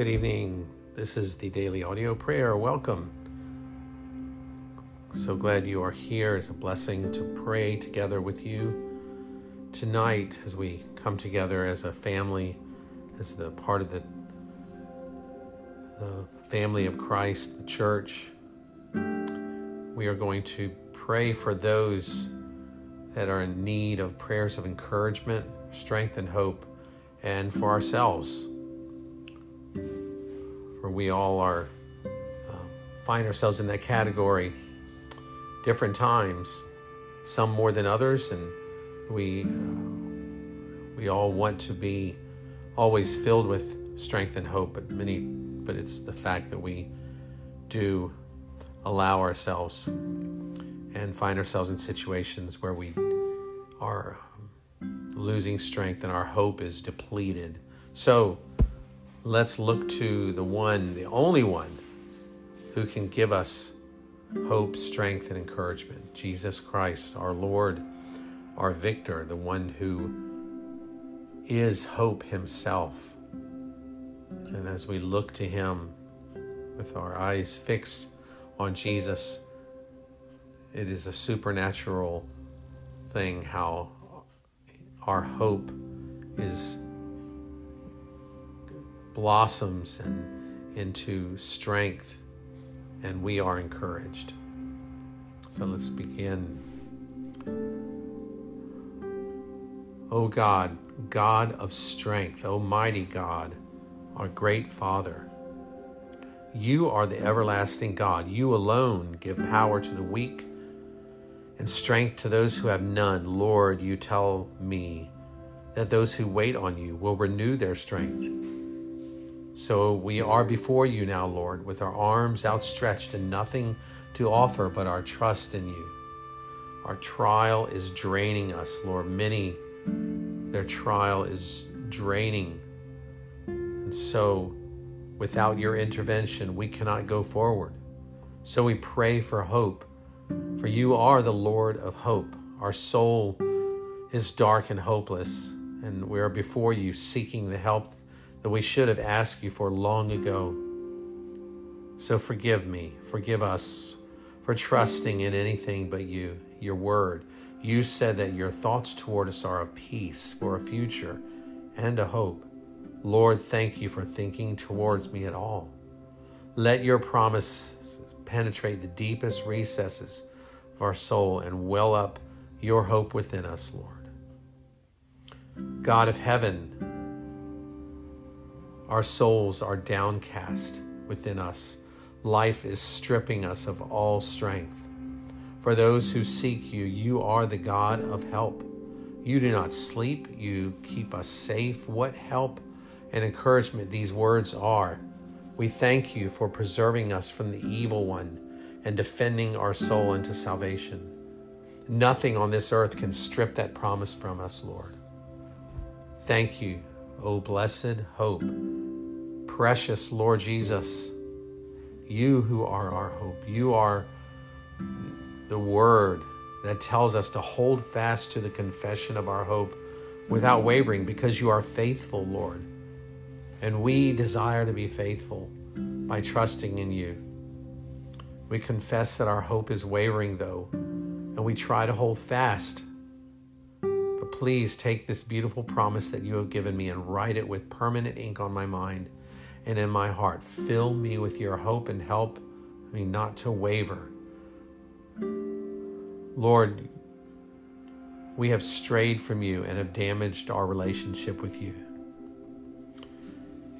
Good evening. This is the Daily Audio Prayer. Welcome. So glad you are here. It's a blessing to pray together with you tonight as we come together as a family, as the part of the family of Christ, the church. We are going to pray for those that are in need of prayers of encouragement, strength, and hope, and for ourselves. For we all are find ourselves in that category, different times, some more than others, and we all want to be always filled with strength and hope. But it's the fact that we do allow ourselves and find ourselves in situations where we are losing strength and our hope is depleted. So let's look to the one, the only one, who can give us hope, strength, and encouragement. Jesus Christ, our Lord, our Victor, the one who is hope himself. And as we look to him with our eyes fixed on Jesus, it is a supernatural thing how our hope is blossoms and into strength, and we are encouraged. So let's begin. O God, God of strength, almighty God, our great Father, you are the everlasting God. You alone give power to the weak and strength to those who have none. Lord, you tell me that those who wait on you will renew their strength. So we are before you now, Lord, with our arms outstretched and nothing to offer but our trust in you. Our trial is draining us, Lord. Many, their trial is draining. And so without your intervention, we cannot go forward. So we pray for hope, for you are the Lord of hope. Our soul is dark and hopeless, and we are before you seeking the help that we should have asked you for long ago. So forgive me, forgive us for trusting in anything but you, your word. You said that your thoughts toward us are of peace for a future and a hope. Lord, thank you for thinking towards me at all. Let your promises penetrate the deepest recesses of our soul and well up your hope within us, Lord. God of heaven, our souls are downcast within us. Life is stripping us of all strength. For those who seek you, you are the God of help. You do not sleep. You keep us safe. What help and encouragement these words are. We thank you for preserving us from the evil one and defending our soul into salvation. Nothing on this earth can strip that promise from us, Lord. Thank you, O blessed hope. Precious Lord Jesus, you who are our hope, you are the word that tells us to hold fast to the confession of our hope without wavering, because you are faithful, Lord. And we desire to be faithful by trusting in you. We confess that our hope is wavering, though, and we try to hold fast. But please take this beautiful promise that you have given me and write it with permanent ink on my mind and in my heart. Fill me with your hope and help me not to waver. Lord, we have strayed from you and have damaged our relationship with you.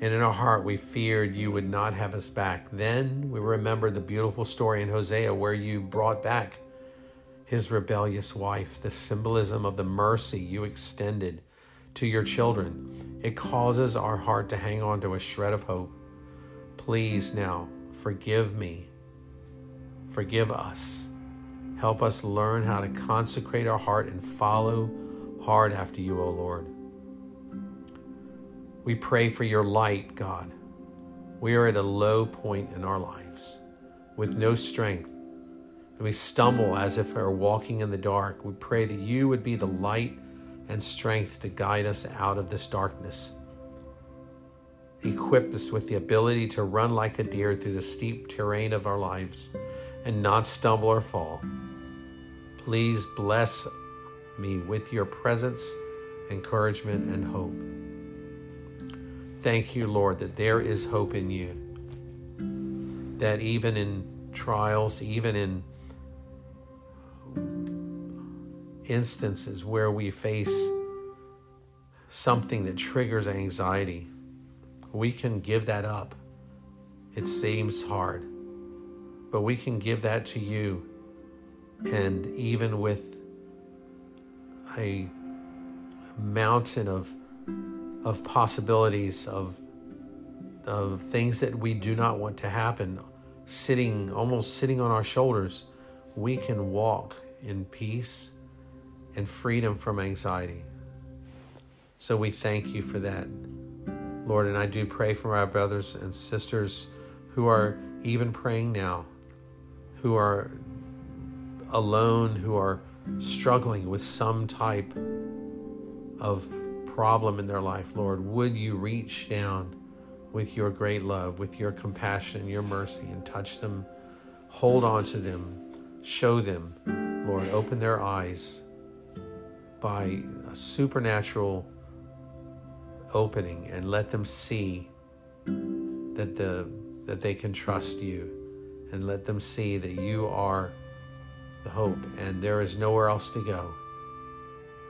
And in our heart, we feared you would not have us back. Then we remembered the beautiful story in Hosea where you brought back his rebellious wife, the symbolism of the mercy you extended to your children. It causes our heart to hang on to a shred of hope. Please now, forgive me. Forgive us. Help us learn how to consecrate our heart and follow hard after you, O Lord. We pray for your light, God. We are at a low point in our lives with no strength, and we stumble as if we are walking in the dark. We pray that you would be the light and strength to guide us out of this darkness. Equip us with the ability to run like a deer through the steep terrain of our lives and not stumble or fall. Please bless me with your presence, encouragement, and hope. Thank you, Lord, that there is hope in you. That even in trials, even in instances where we face something that triggers anxiety, we can give that up. It seems hard, but we can give that to you. And even with a mountain of possibilities, of things that we do not want to happen, almost sitting on our shoulders, we can walk in peace and freedom from anxiety. So we thank you for that, Lord, and I do pray for my brothers and sisters who are even praying now, who are alone, who are struggling with some type of problem in their life. Lord, would you reach down with your great love, with your compassion, your mercy, and touch them, hold on to them, show them, Lord, open their eyes by a supernatural opening and let them see that they can trust you, and let them see that you are the hope and there is nowhere else to go.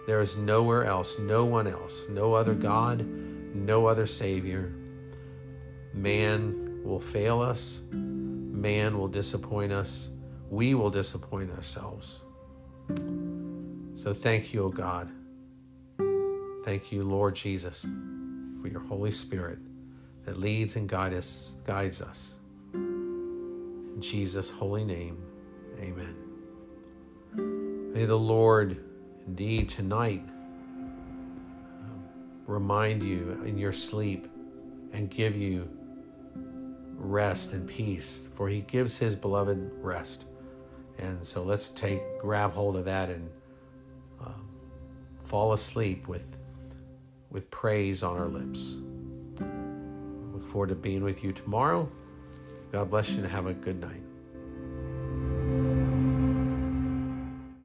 There is nowhere else, no one else, no other God, no other Savior. Man will fail us. Man will disappoint us. We will disappoint ourselves. So thank you, O God. Thank you, Lord Jesus, for your Holy Spirit that leads and guides us. In Jesus' holy name, amen. May the Lord indeed tonight remind you in your sleep and give you rest and peace, for he gives his beloved rest. And so let's grab hold of that and fall asleep with praise on our lips. I look forward to being with you tomorrow. God bless you and have a good night.